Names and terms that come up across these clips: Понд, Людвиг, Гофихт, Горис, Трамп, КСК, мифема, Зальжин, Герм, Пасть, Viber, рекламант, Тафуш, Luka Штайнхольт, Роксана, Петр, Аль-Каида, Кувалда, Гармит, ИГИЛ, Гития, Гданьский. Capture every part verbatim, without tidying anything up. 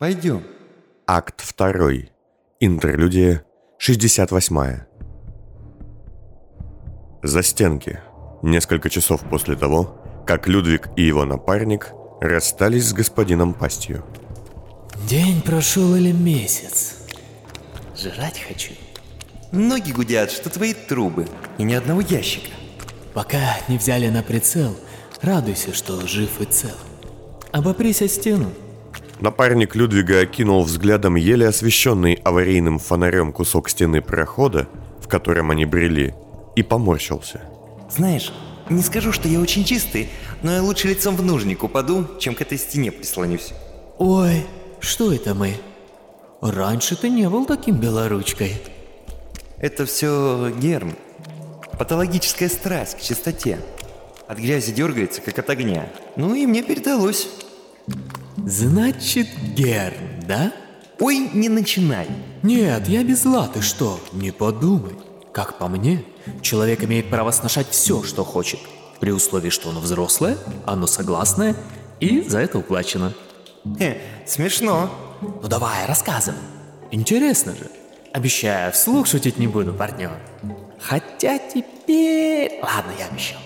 Пойдем. Акт второй. Интерлюдия шестьдесят восьмая. Застенки. Несколько часов после того, как Людвиг и его напарник расстались с господином Пастью. День прошел или месяц? Жрать хочу. Ноги гудят, что твои трубы, и ни одного ящика. Пока не взяли на прицел, радуйся, что жив и цел. Обопрись о стену. Напарник Людвига окинул взглядом еле освещенный аварийным фонарем кусок стены прохода, в котором они брели, и поморщился. Знаешь, не скажу, что я очень чистый, но я лучше лицом в нужник упаду, чем к этой стене прислонюсь. Ой, что это мы? Раньше ты не был таким белоручкой. Это все Герм. Патологическая страсть к чистоте. От грязи дергается, как от огня. Ну и мне передалось. Значит, Герм, да? Ой, не начинай. Нет, я без зла, ты что? Не подумай. Как по мне, человек имеет право сношать все, что хочет, при условии, что оно взрослое, оно согласное и за это уплачено. Хе, смешно. Ну давай, рассказывай. Интересно же. Обещаю, вслух шутить не буду, партнер. Хотя теперь... Ладно, я обещал.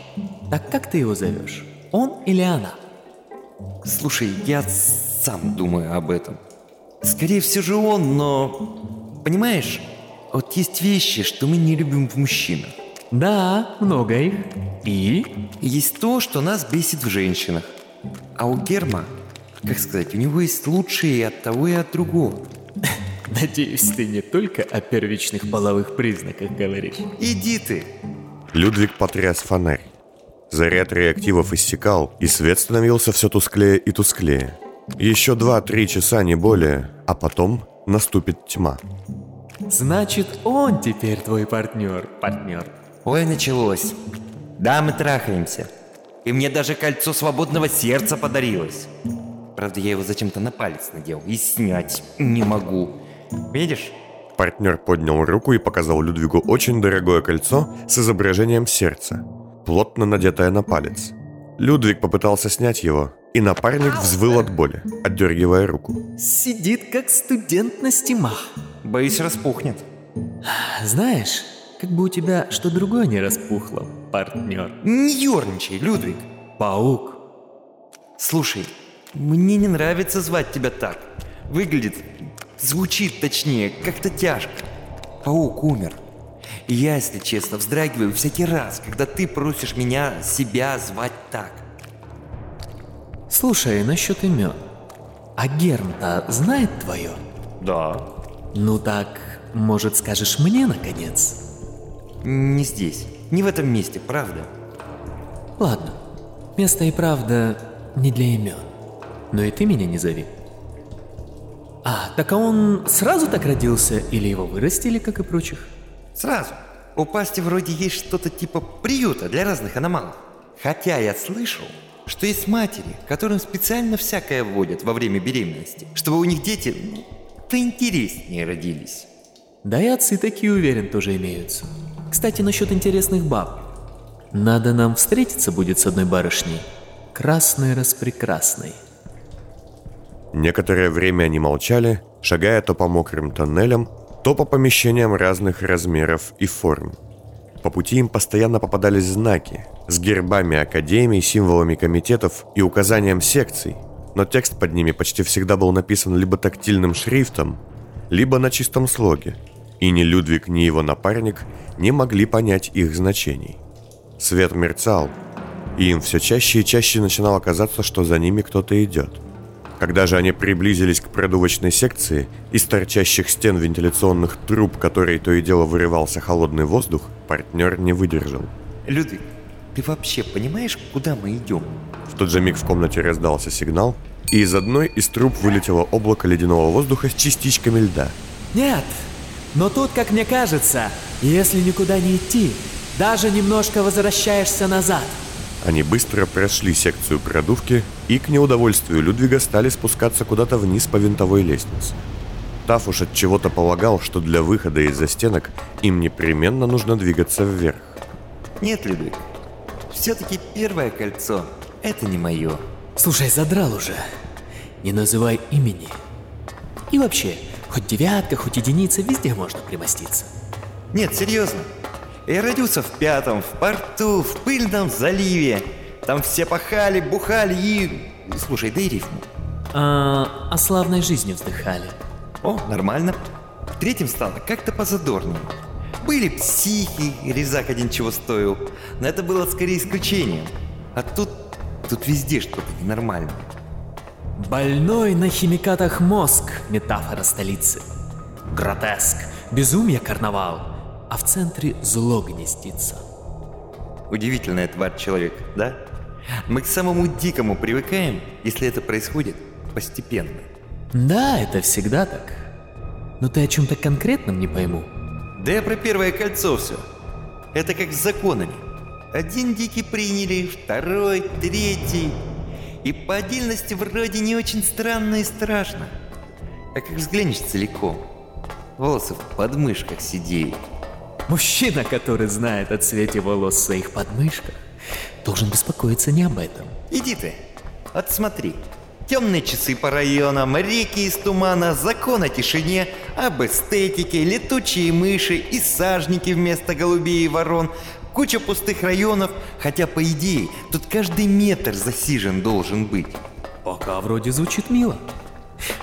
Так как ты его зовешь? Он или она? Слушай, я сам думаю об этом. Скорее всего же он, но... Понимаешь, вот есть вещи, что мы не любим в мужчинах. Да, много их. И? Есть то, что нас бесит в женщинах. А у Герма... Как сказать, у него есть лучшие и от того, и от другого. Надеюсь, ты не только о первичных половых признаках говоришь. Иди ты! Людвиг потряс фонарь. Заряд реактивов иссякал, и свет становился все тусклее и тусклее. Еще два-три часа, не более, а потом наступит тьма. Значит, он теперь твой партнер, партнер. Ой, началось. Да, мы трахаемся. И мне даже кольцо свободного сердца подарилось. Правда, я его зачем-то на палец надел и снять не могу. Видишь? Партнер поднял руку и показал Людвигу очень дорогое кольцо с изображением сердца, плотно надетое на палец. Людвиг попытался снять его, и напарник взвыл от боли, отдергивая руку. Сидит как студент на стимах. Боюсь, распухнет. Знаешь, как бы у тебя что другое не распухло, партнер. Не ерничай, Людвиг. Паук. Слушай, мне не нравится звать тебя так. Выглядит, звучит точнее, как-то тяжко. Паук умер. И я, если честно, вздрагиваю всякий раз, когда ты просишь меня себя звать так. Слушай, насчет имен. А Герм-то знает твое? Да. Ну так, может, скажешь мне, наконец? Не здесь, не в этом месте, правда? Ладно, место и правда не для имен. Но и ты меня не зови. А, так а он сразу так родился? Или его вырастили, как и прочих? Сразу. У Пасти вроде есть что-то типа приюта для разных аномалов. Хотя я слышал, что есть матери, которым специально всякое вводят во время беременности, чтобы у них дети поинтереснее родились. Да и отцы такие, уверен, тоже имеются. Кстати, насчет интересных баб. Надо нам встретиться будет с одной барышней. Красной распрекрасной. Некоторое время они молчали, шагая то по мокрым тоннелям, то по помещениям разных размеров и форм. По пути им постоянно попадались знаки с гербами академий, символами комитетов и указанием секций, но текст под ними почти всегда был написан либо тактильным шрифтом, либо на чистом слоге, и ни Людвиг, ни его напарник не могли понять их значений. Свет мерцал, и им все чаще и чаще начинало казаться, что за ними кто-то идет. Когда же они приблизились к продувочной секции, из торчащих стен вентиляционных труб, которые то и дело вырывался холодный воздух, партнер не выдержал. Людвиг, ты вообще понимаешь, куда мы идем? В тот же миг в комнате раздался сигнал, и из одной из труб вылетело облако ледяного воздуха с частичками льда. Нет, но тут, как мне кажется, если никуда не идти, даже немножко возвращаешься назад. Они быстро прошли секцию продувки и, к неудовольствию Людвига, стали спускаться куда-то вниз по винтовой лестнице. Тафуш от чего-то полагал, что для выхода из застенок им непременно нужно двигаться вверх. Нет, Людвиг, все-таки первое кольцо – это не мое. Слушай, задрал уже. Не называй имени. И вообще, хоть девятка, хоть единица, везде можно примоститься. Нет, серьезно. Я родился в пятом, в порту, в пыльном заливе. Там все пахали, бухали и... Слушай, дай рифму. А, о славной жизни вздыхали. О, нормально. В третьем стало как-то позадорнее. Были психи, резак один чего стоил. Но это было скорее исключением. А тут... тут везде что-то ненормальное. Больной на химикатах мозг, метафора столицы. Гротеск, безумие карнавал, а в центре зло гнездится. Удивительная тварь человек, да? Мы к самому дикому привыкаем, если это происходит постепенно. Да, это всегда так. Но ты о чем-то конкретном не пойму. Да я про первое кольцо все. Это как с законами. Один дикий приняли, второй, третий. И по отдельности вроде не очень странно и страшно. А как взглянешь целиком, волосы в подмышках сидеют. Мужчина, который знает о цвете волос в своих подмышках, должен беспокоиться не об этом. Иди ты, отсмотри. Темные часы по районам, реки из тумана, закон о тишине, об эстетике, летучие мыши и сажники вместо голубей и ворон. Куча пустых районов, хотя по идее тут каждый метр засижен должен быть. Пока вроде звучит мило.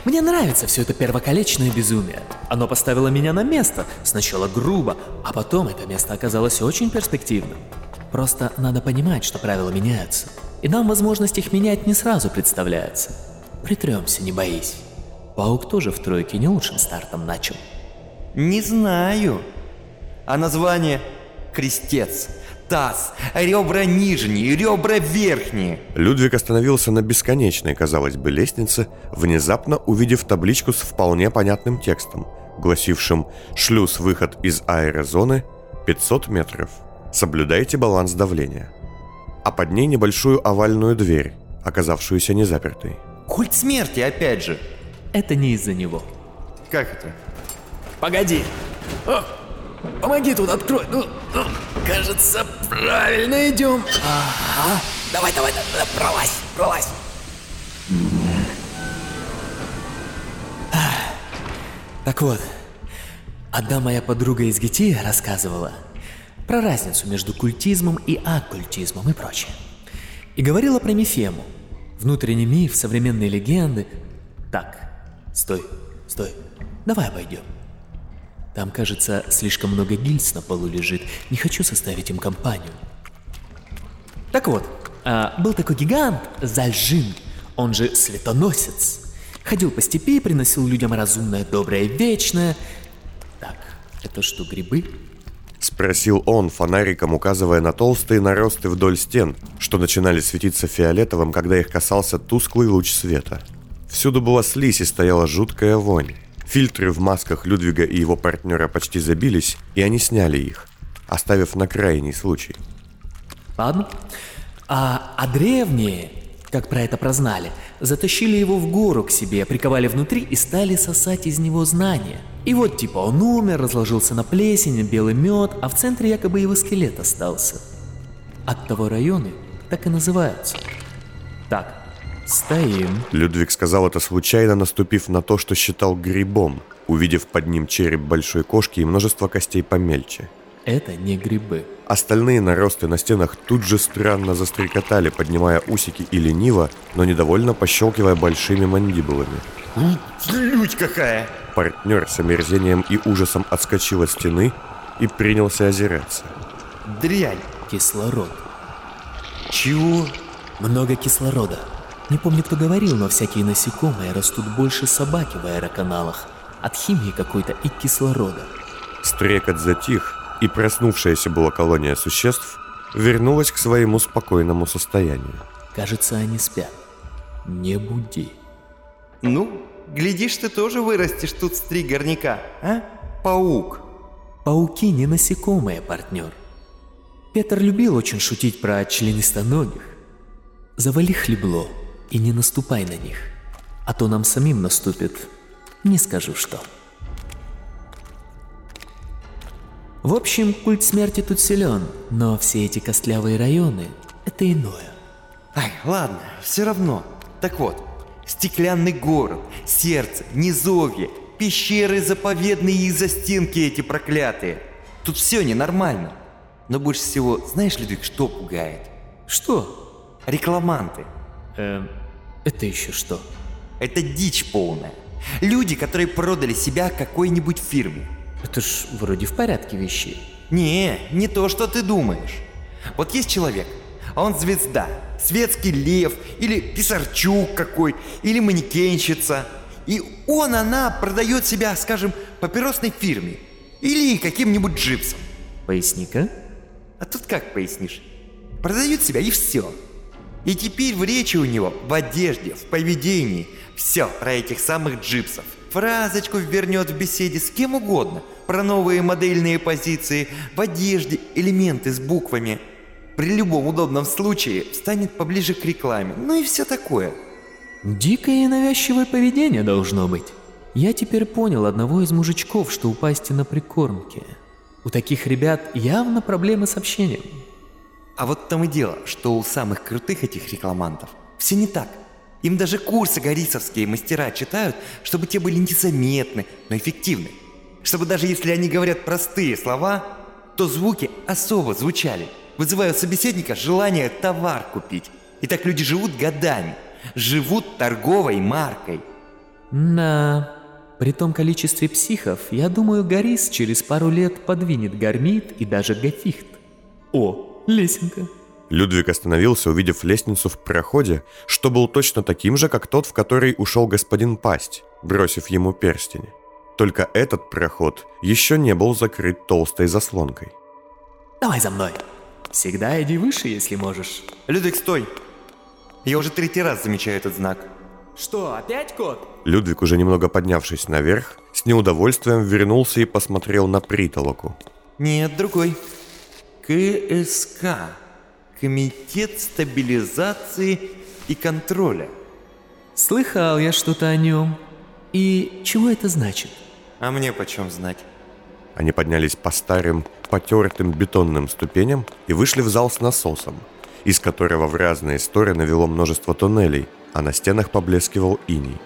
Мне нравится все это первоколечное безумие. Оно поставило меня на место, сначала грубо, а потом это место оказалось очень перспективным. Просто надо понимать, что правила меняются. И нам возможность их менять не сразу представляется. Притремся, не боись. Паук тоже в тройке не лучшим стартом начал. Не знаю. А название... Крестец, таз, ребра нижние, ребра верхние. Людвиг остановился на бесконечной, казалось бы, лестнице, внезапно увидев табличку с вполне понятным текстом, гласившим «Шлюз-выход из аэрозоны пятьсот метров. Соблюдайте баланс давления». А под ней небольшую овальную дверь, оказавшуюся незапертой. Культ смерти, опять же. Это не из-за него. Как это? Погоди. О! Помоги тут, открой. Ну, ну, кажется, правильно идем. Ага. Давай, давай, давай, пролазь, пролазь. Так вот, одна моя подруга из Гитии рассказывала про разницу между культизмом и оккультизмом и прочее. И говорила про мифему. Внутренний миф, современные легенды. Так, стой, стой, давай обойдем. Там, кажется, слишком много гильз на полу лежит. Не хочу составить им компанию. Так вот, был такой гигант Зальжин, он же Светоносец. Ходил по степи, приносил людям разумное, доброе, вечное. Так, это что, грибы? Спросил он, фонариком указывая на толстые наросты вдоль стен, что начинали светиться фиолетовым, когда их касался тусклый луч света. Всюду была слизь и стояла жуткая вонь. Фильтры в масках Людвига и его партнера почти забились, и они сняли их, оставив на крайний случай. Ладно. А, а древние, как про это прознали, затащили его в гору к себе, приковали внутри и стали сосать из него знания. И вот типа он умер, разложился на плесени, белый мед, а в центре якобы его скелет остался. Оттого районы так и называются. Так. Стоим. Людвиг сказал это случайно, наступив на то, что считал грибом, увидев под ним череп большой кошки и множество костей помельче. Это не грибы. Остальные наросты на стенах тут же странно застрекотали, поднимая усики и лениво, но недовольно пощелкивая большими мандибулами. Людь какая! Партнер с омерзением и ужасом отскочил от стены и принялся озираться. Дрянь! Кислород. Чего? Много кислорода. Не помню, кто говорил, но всякие насекомые растут больше собаки в аэроканалах. От химии какой-то и кислорода. Стрекот затих, и проснувшаяся была колония существ вернулась к своему спокойному состоянию. Кажется, они спят. Не буди. Ну, глядишь, ты тоже вырастешь тут с три горняка, а? Паук. Пауки не насекомые, партнер. Петр любил очень шутить про членистоногих. Завали хлебло. И не наступай на них, а то нам самим наступит, не скажу что. В общем, культ смерти тут силен, но все эти костлявые районы – это иное. Ай, ладно, все равно. Так вот, Стеклянный город, сердце, низовье, пещеры заповедные и застенки эти проклятые. Тут все ненормально. Но больше всего, знаешь, Людвиг, что пугает? Что? Рекламанты. Эм, это еще что? Это дичь полная. Люди, которые продали себя какой-нибудь фирме. Это ж вроде в порядке вещей. Не, не то, что ты думаешь. Вот есть человек, а он звезда, светский лев, или писарчук какой, или манекенщица. И он, она продает себя, скажем, папиросной фирме или каким-нибудь джипсом. Поясни-ка. А тут как пояснишь? Продают себя и все. И теперь в речи у него, в одежде, в поведении все про этих самых джипсов. Фразочку вернет в беседе с кем угодно, про новые модельные позиции, в одежде элементы с буквами. При любом удобном случае встанет поближе к рекламе, ну и все такое. Дикое и навязчивое поведение должно быть. Я теперь понял одного из мужичков, что у Пасти на прикормке. У таких ребят явно проблемы с общением. А вот в том и дело, что у самых крутых этих рекламантов все не так. Им даже курсы горисовские мастера читают, чтобы те были незаметны, но эффективны. Чтобы даже если они говорят простые слова, то звуки особо звучали, вызывая у собеседника желание товар купить. И так люди живут годами, живут торговой маркой. Да, при том количестве психов, я думаю, Горис через пару лет подвинет Гармит и даже Гофихт. О! Лесенка. Людвиг остановился, увидев лестницу в проходе, что был точно таким же, как тот, в который ушел господин Пасть, бросив ему перстень. Только этот проход еще не был закрыт толстой заслонкой. Давай за мной. Всегда иди выше, если можешь. Людвиг, стой. Я уже третий раз замечаю этот знак. Что, опять кот? Людвиг, уже немного поднявшись наверх, с неудовольствием вернулся и посмотрел на притолоку. Нет, другой. КСК. Комитет стабилизации и контроля. Слыхал я что-то о нем. И чего это значит? А мне почем знать? Они поднялись по старым, потертым бетонным ступеням и вышли в зал с насосом, из которого в разные стороны вело множество туннелей, а на стенах поблескивал иней.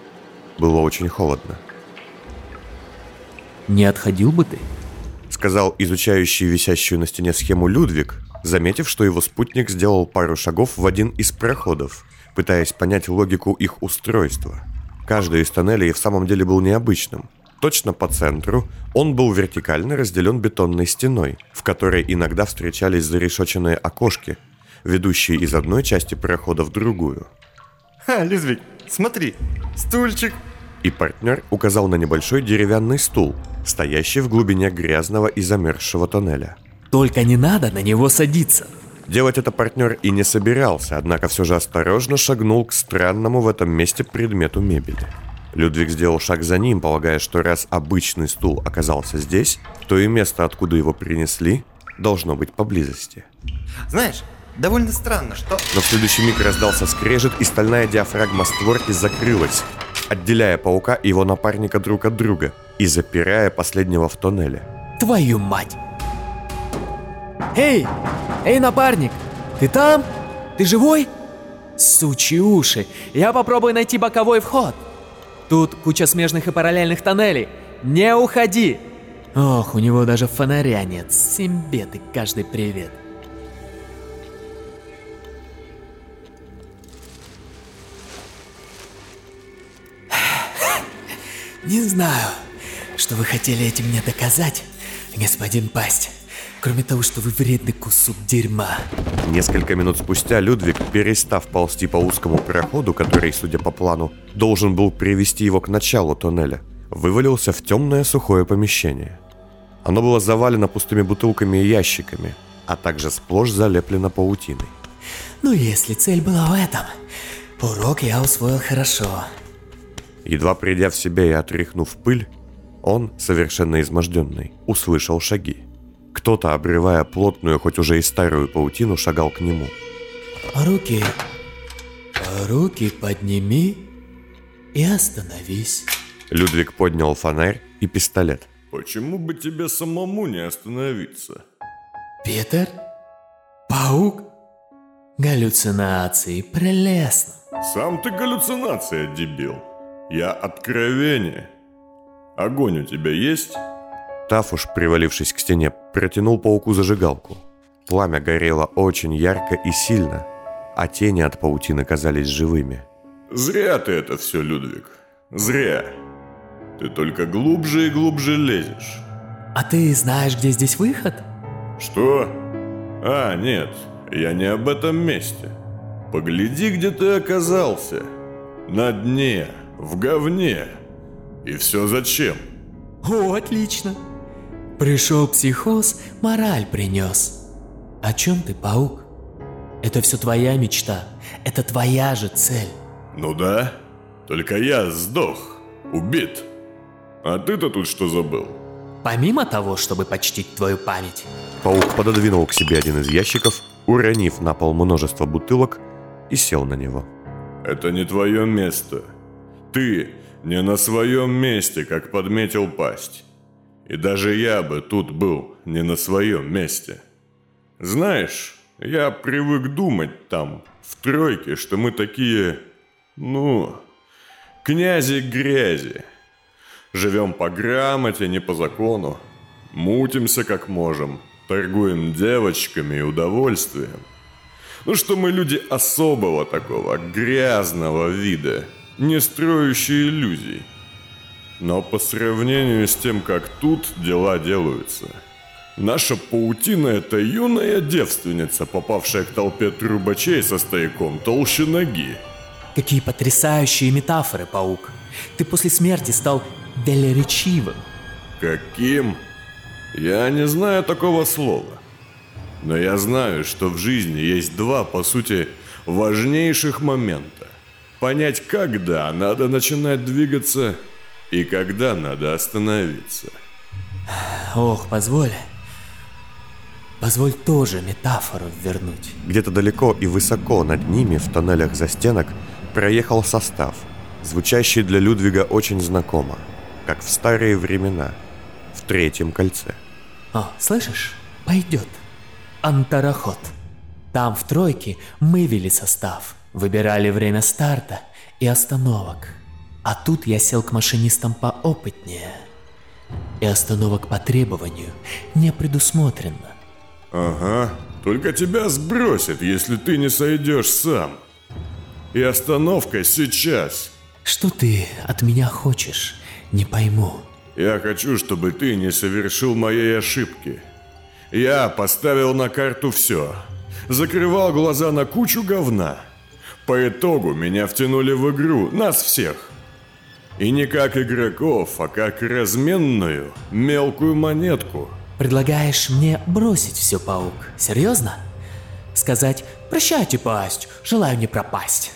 Было очень холодно. Не отходил бы ты? Сказал изучающий висящую на стене схему Людвиг, заметив, что его спутник сделал пару шагов в один из проходов, пытаясь понять логику их устройства. Каждый из тоннелей в самом деле был необычным. Точно по центру он был вертикально разделен бетонной стеной, в которой иногда встречались зарешоченные окошки, ведущие из одной части прохода в другую. «Ха, Людвиг, смотри, стульчик!» И партнер указал на небольшой деревянный стул, стоящий в глубине грязного и замерзшего тоннеля. «Только не надо на него садиться!» Делать это партнер и не собирался, однако все же осторожно шагнул к странному в этом месте предмету мебели. Людвиг сделал шаг за ним, полагая, что раз обычный стул оказался здесь, то и место, откуда его принесли, должно быть поблизости. «Знаешь, довольно странно, что...» Но в следующий миг раздался скрежет, и стальная диафрагма створки закрылась, отделяя паука и его напарника друг от друга и запирая последнего в тоннеле. Твою мать! Эй! Эй, напарник! Ты там? Ты живой? Сучьи уши! Я попробую найти боковой вход. Тут куча смежных и параллельных тоннелей. Не уходи! Ох, у него даже фонаря нет. Семь бед и каждый привет. Не знаю, что вы хотели этим мне доказать, господин Пасть, кроме того, что вы вредный кусок дерьма. Несколько минут спустя Людвиг, перестав ползти по узкому проходу, который, судя по плану, должен был привести его к началу тоннеля, вывалился в темное сухое помещение. Оно было завалено пустыми бутылками и ящиками, а также сплошь залеплено паутиной. Ну если цель была в этом, урок я усвоил хорошо. Едва придя в себя и отряхнув пыль, он, совершенно изможденный, услышал шаги. Кто-то, обрывая плотную, хоть уже и старую паутину, шагал к нему. «Руки, руки подними и остановись». Людвиг поднял фонарь и пистолет. «Почему бы тебе самому не остановиться?» «Петр? Паук? Галлюцинации, прелестно. Сам ты галлюцинация, дебил. Я откровение. Огонь у тебя есть? Тафуш, привалившись к стене, протянул пауку зажигалку. Пламя горело очень ярко и сильно, а тени от паутины казались живыми. Зря ты это все, Людвиг. Зря. Ты только глубже и глубже лезешь. А ты знаешь, где здесь выход? Что? А, нет, я не об этом месте. Погляди, где ты оказался. На дне, в говне. И все зачем? О, отлично. Пришел психоз, мораль принес. О чем ты, паук? Это все твоя мечта. Это твоя же цель. Ну да, только я сдох, убит. А ты-то тут что забыл? Помимо того, чтобы почтить твою память. Паук пододвинул к себе один из ящиков, уронив на пол множество бутылок, и сел на него. Это не твое место. Ты не на своем месте, как подметил пасть. И даже я бы тут был не на своем месте. Знаешь, я привык думать там, в тройке, что мы такие... Ну, князи грязи. Живем по грамоте, не по закону. Мутимся как можем. Торгуем девочками и удовольствием. Ну что мы люди особого такого, грязного вида, не строящие иллюзий. Но по сравнению с тем, как тут дела делаются. Наша паутина — это юная девственница, попавшая к толпе трубачей со стояком толще ноги. Какие потрясающие метафоры, паук. Ты после смерти стал далеречивым. Каким? Я не знаю такого слова. Но я знаю, что в жизни есть два, по сути, важнейших момента. Понять, когда надо начинать двигаться и когда надо остановиться. Ох, позволь. Позволь тоже метафору вернуть. Где-то далеко и высоко над ними, в тоннелях застенок, проехал состав, звучащий для Людвига очень знакомо, как в старые времена, в третьем кольце. О, слышишь? Пойдет. Антароход. Там в тройке мы вели состав, выбирали время старта и остановок. А тут я сел к машинистам поопытнее. И остановок по требованию не предусмотрено. Ага, только тебя сбросят, если ты не сойдешь сам. И остановка сейчас. Что ты от меня хочешь? Не пойму. Я хочу, чтобы ты не совершил моей ошибки. Я поставил на карту все. Закрывал глаза на кучу говна. По итогу меня втянули в игру, нас всех. И не как игроков, а как разменную, мелкую монетку. Предлагаешь мне бросить все, паук? Серьезно? Сказать «прощайте, пасть, желаю не пропасть»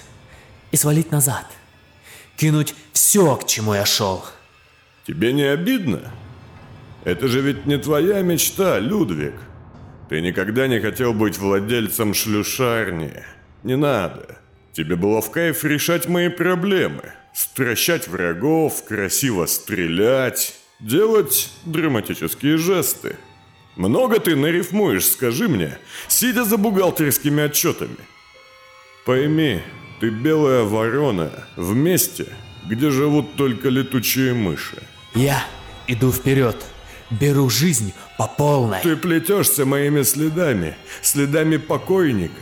и свалить назад. Кинуть все, к чему я шел. Тебе не обидно? Это же ведь не твоя мечта, Людвиг. Ты никогда не хотел быть владельцем шлюшарни. Не надо. Тебе было в кайф решать мои проблемы. Стращать врагов, красиво стрелять, делать драматические жесты. Много ты нарифмуешь, скажи мне, сидя за бухгалтерскими отчетами. Пойми, ты белая ворона в месте, где живут только летучие мыши. Я иду вперед, беру жизнь по полной. Ты плетешься моими следами, следами покойника.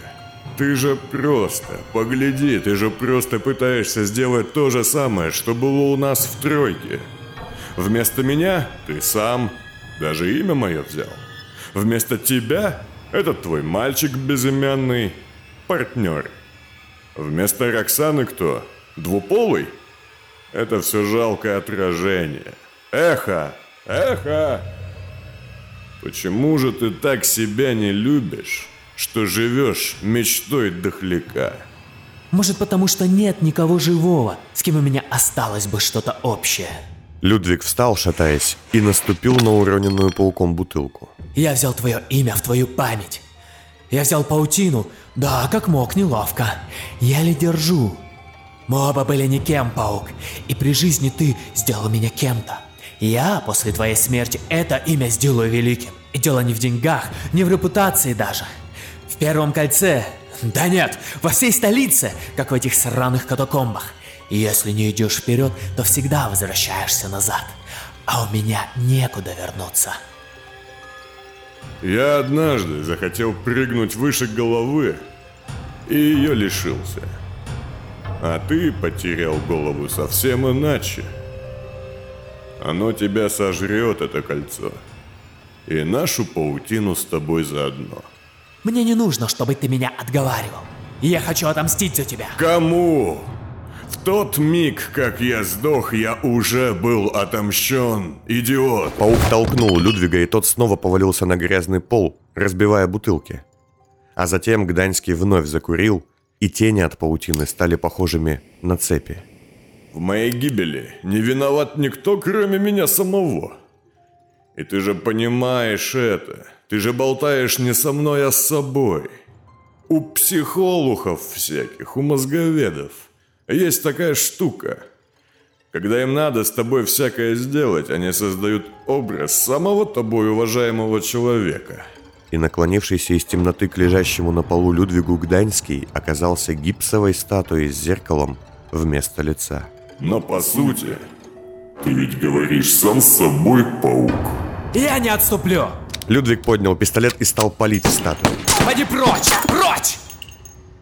Ты же просто, погляди, ты же просто пытаешься сделать то же самое, что было у нас в тройке. Вместо меня ты сам, даже имя мое взял. Вместо тебя этот твой мальчик безымянный, партнер. Вместо Роксаны кто? Двуполый? Это все жалкое отражение. Эхо! Эхо! Почему же ты так себя не любишь, что живешь мечтой дохляка? Может, потому что нет никого живого, с кем у меня осталось бы что-то общее. Людвиг встал, шатаясь, и наступил на уроненную пауком бутылку. Я взял твое имя в твою память. Я взял паутину, да, как мог, неловко. Еле держу. Мы оба были никем, паук. И при жизни ты сделал меня кем-то. Я после твоей смерти это имя сделаю великим. И дело не в деньгах, не в репутации даже. В первом кольце Да нет, во всей столице, как в этих сраных катакомбах. И если не идешь вперед, то всегда возвращаешься назад. А у меня некуда вернуться. Я однажды захотел прыгнуть выше головы и ее лишился. А ты потерял голову совсем иначе. Оно тебя сожрет, это кольцо. И нашу паутину с тобой заодно. Мне не нужно, чтобы ты меня отговаривал. Я хочу отомстить за тебя. Кому? В тот миг, как я сдох, я уже был отомщен, идиот. Паук толкнул Людвига, и тот снова повалился на грязный пол, разбивая бутылки. А затем Гданьский вновь закурил, и тени от паутины стали похожими на цепи. В моей гибели не виноват никто, кроме меня самого. И ты же понимаешь это. Ты же болтаешь не со мной, а с собой. У психологов всяких, у мозговедов есть такая штука. Когда им надо с тобой всякое сделать, они создают образ самого тобой уважаемого человека. И наклонившийся из темноты к лежащему на полу Людвигу Гданьский оказался гипсовой статуей с зеркалом вместо лица. Но по сути, ты ведь говоришь сам с собой, паук. Я не отступлю! Людвиг поднял пистолет и стал палить в статую. Пойди прочь! Прочь!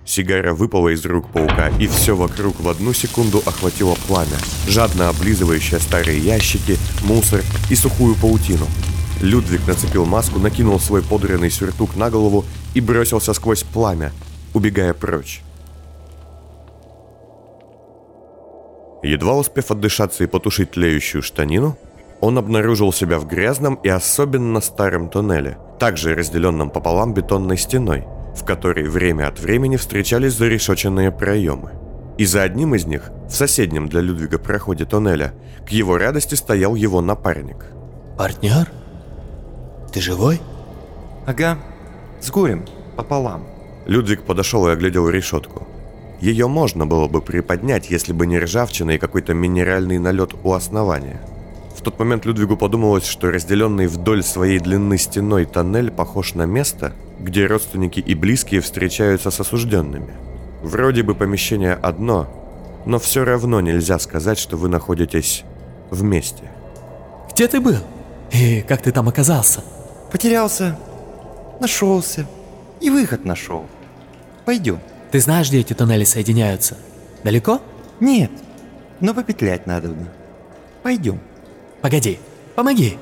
Сигара выпала из рук паука, и все вокруг в одну секунду охватило пламя, жадно облизывающее старые ящики, мусор и сухую паутину. Людвиг нацепил маску, накинул свой подранный сюртук на голову и бросился сквозь пламя, убегая прочь. Едва успев отдышаться и потушить тлеющую штанину, он обнаружил себя в грязном и особенно старом туннеле, также разделенном пополам бетонной стеной, в которой время от времени встречались зарешоченные проемы. И за одним из них, в соседнем для Людвига проходе туннеля, к его радости стоял его напарник. «Партнер? Ты живой?» «Ага, с горем пополам». Людвиг подошел и оглядел решетку. Ее можно было бы приподнять, если бы не ржавчина и какой-то минеральный налет у основания. В тот момент Людвигу подумалось, что разделенный вдоль своей длины стеной тоннель похож на место, где родственники и близкие встречаются с осужденными. Вроде бы помещение одно, но все равно нельзя сказать, что вы находитесь вместе. «Где ты был? И как ты там оказался?» «Потерялся, нашелся и выход нашел. Пойдем». «Ты знаешь, где эти туннели соединяются? Далеко?» «Нет, но попетлять надо. Пойдем». «Погоди, помоги!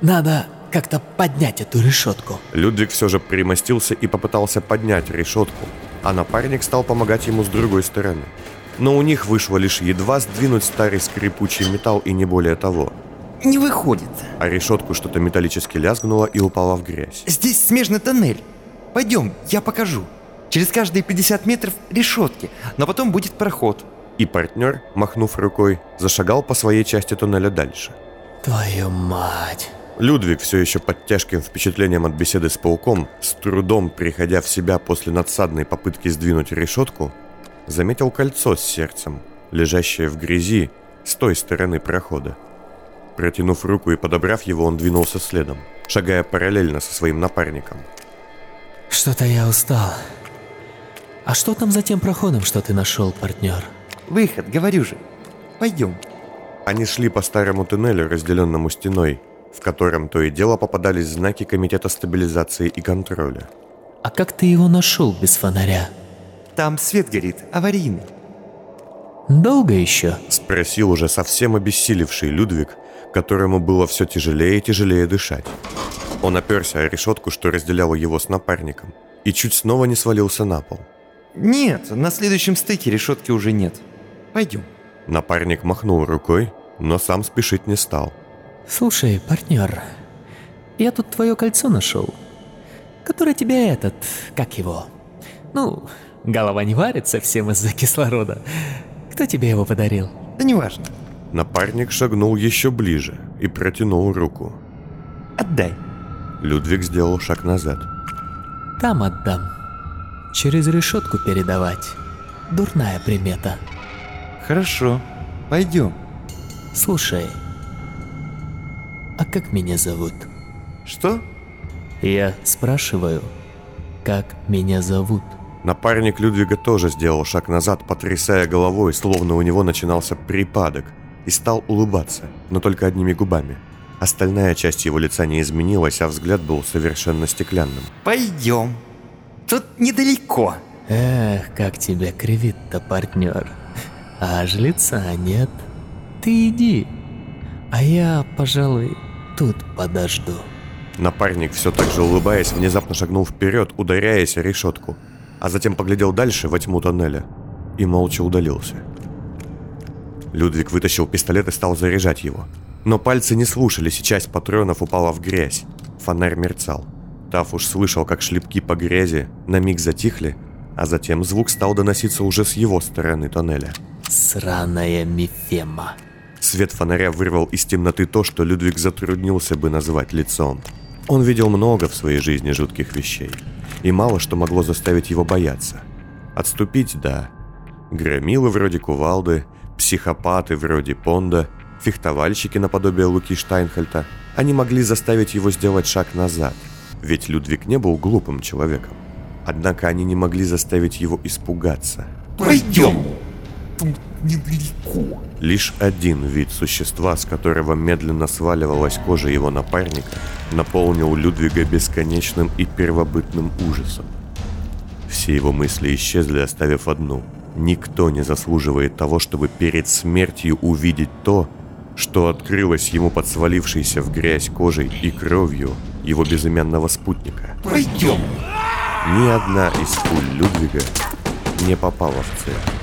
Надо как-то поднять эту решетку!» Людвиг все же примостился и попытался поднять решетку, а напарник стал помогать ему с другой стороны. Но у них вышло лишь едва сдвинуть старый скрипучий металл и не более того. «Не выходит!» А решетку что-то металлически лязгнуло и упало в грязь. «Здесь смежный тоннель! Пойдем, я покажу! Через каждые пятьдесят метров решетки, но потом будет проход!» И партнер, махнув рукой, зашагал по своей части туннеля дальше. «Твою мать!» Людвиг, все еще под тяжким впечатлением от беседы с пауком, с трудом приходя в себя после надсадной попытки сдвинуть решетку, заметил кольцо с сердцем, лежащее в грязи с той стороны прохода. Протянув руку и подобрав его, он двинулся следом, шагая параллельно со своим напарником. «Что-то я устал. А что там за тем проходом, что ты нашел, партнер?» «Выход, говорю же. Пойдем». Они шли по старому туннелю, разделенному стеной, в котором то и дело попадались знаки Комитета стабилизации и контроля. «А как ты его нашел без фонаря?» «Там свет горит, аварийный». «Долго еще?» – спросил уже совсем обессилевший Людвиг, которому было все тяжелее и тяжелее дышать. Он оперся о решетку, что разделяло его с напарником, и чуть снова не свалился на пол. «Нет, на следующем стыке решетки уже нет. Пойдем». Напарник махнул рукой, но сам спешить не стал. «Слушай, партнер, я тут твое кольцо нашел, которое тебе этот, как его, ну, голова не варит совсем из-за кислорода. Кто тебе его подарил?» «Да неважно». Напарник шагнул еще ближе и протянул руку. «Отдай». Людвиг сделал шаг назад. «Там отдам. Через решетку передавать. Дурная примета». «Хорошо, пойдем». «Слушай, а как меня зовут?» «Что?» «Я спрашиваю, как меня зовут?» Напарник Людвига тоже сделал шаг назад, потрясая головой, словно у него начинался припадок, и стал улыбаться, но только одними губами. Остальная часть его лица не изменилась, а взгляд был совершенно стеклянным. «Пойдем. Тут недалеко». «Эх, как тебя кривит-то, партнер. А жлеца нет. Ты иди, а я, пожалуй, тут подожду». Напарник, все так же улыбаясь, внезапно шагнул вперед, ударяясь о решетку, а затем поглядел дальше во тьму тоннеля и молча удалился. Людвиг вытащил пистолет и стал заряжать его. Но пальцы не слушались, и часть патронов упала в грязь. Фонарь мерцал. Тафуш слышал, как шлепки по грязи на миг затихли, а затем звук стал доноситься уже с его стороны тоннеля. «Сраная мифема». Свет фонаря вырвал из темноты то, что Людвиг затруднился бы назвать лицом. Он видел много в своей жизни жутких вещей, и мало что могло заставить его бояться. Отступить – да. Громилы вроде Кувалды, психопаты вроде Понда, фехтовальщики наподобие Луки Штайнхольта, они могли заставить его сделать шаг назад, ведь Людвиг не был глупым человеком. Однако они не могли заставить его испугаться. «Пойдем! Тут недалеко!» Лишь один вид существа, с которого медленно сваливалась кожа его напарника, наполнил Людвига бесконечным и первобытным ужасом. Все его мысли исчезли, оставив одну. Никто не заслуживает того, чтобы перед смертью увидеть то, что открылось ему под свалившейся в грязь кожей и кровью его безымянного спутника. «Пойдем!» Ни одна из пуль Людвига не попала в цель.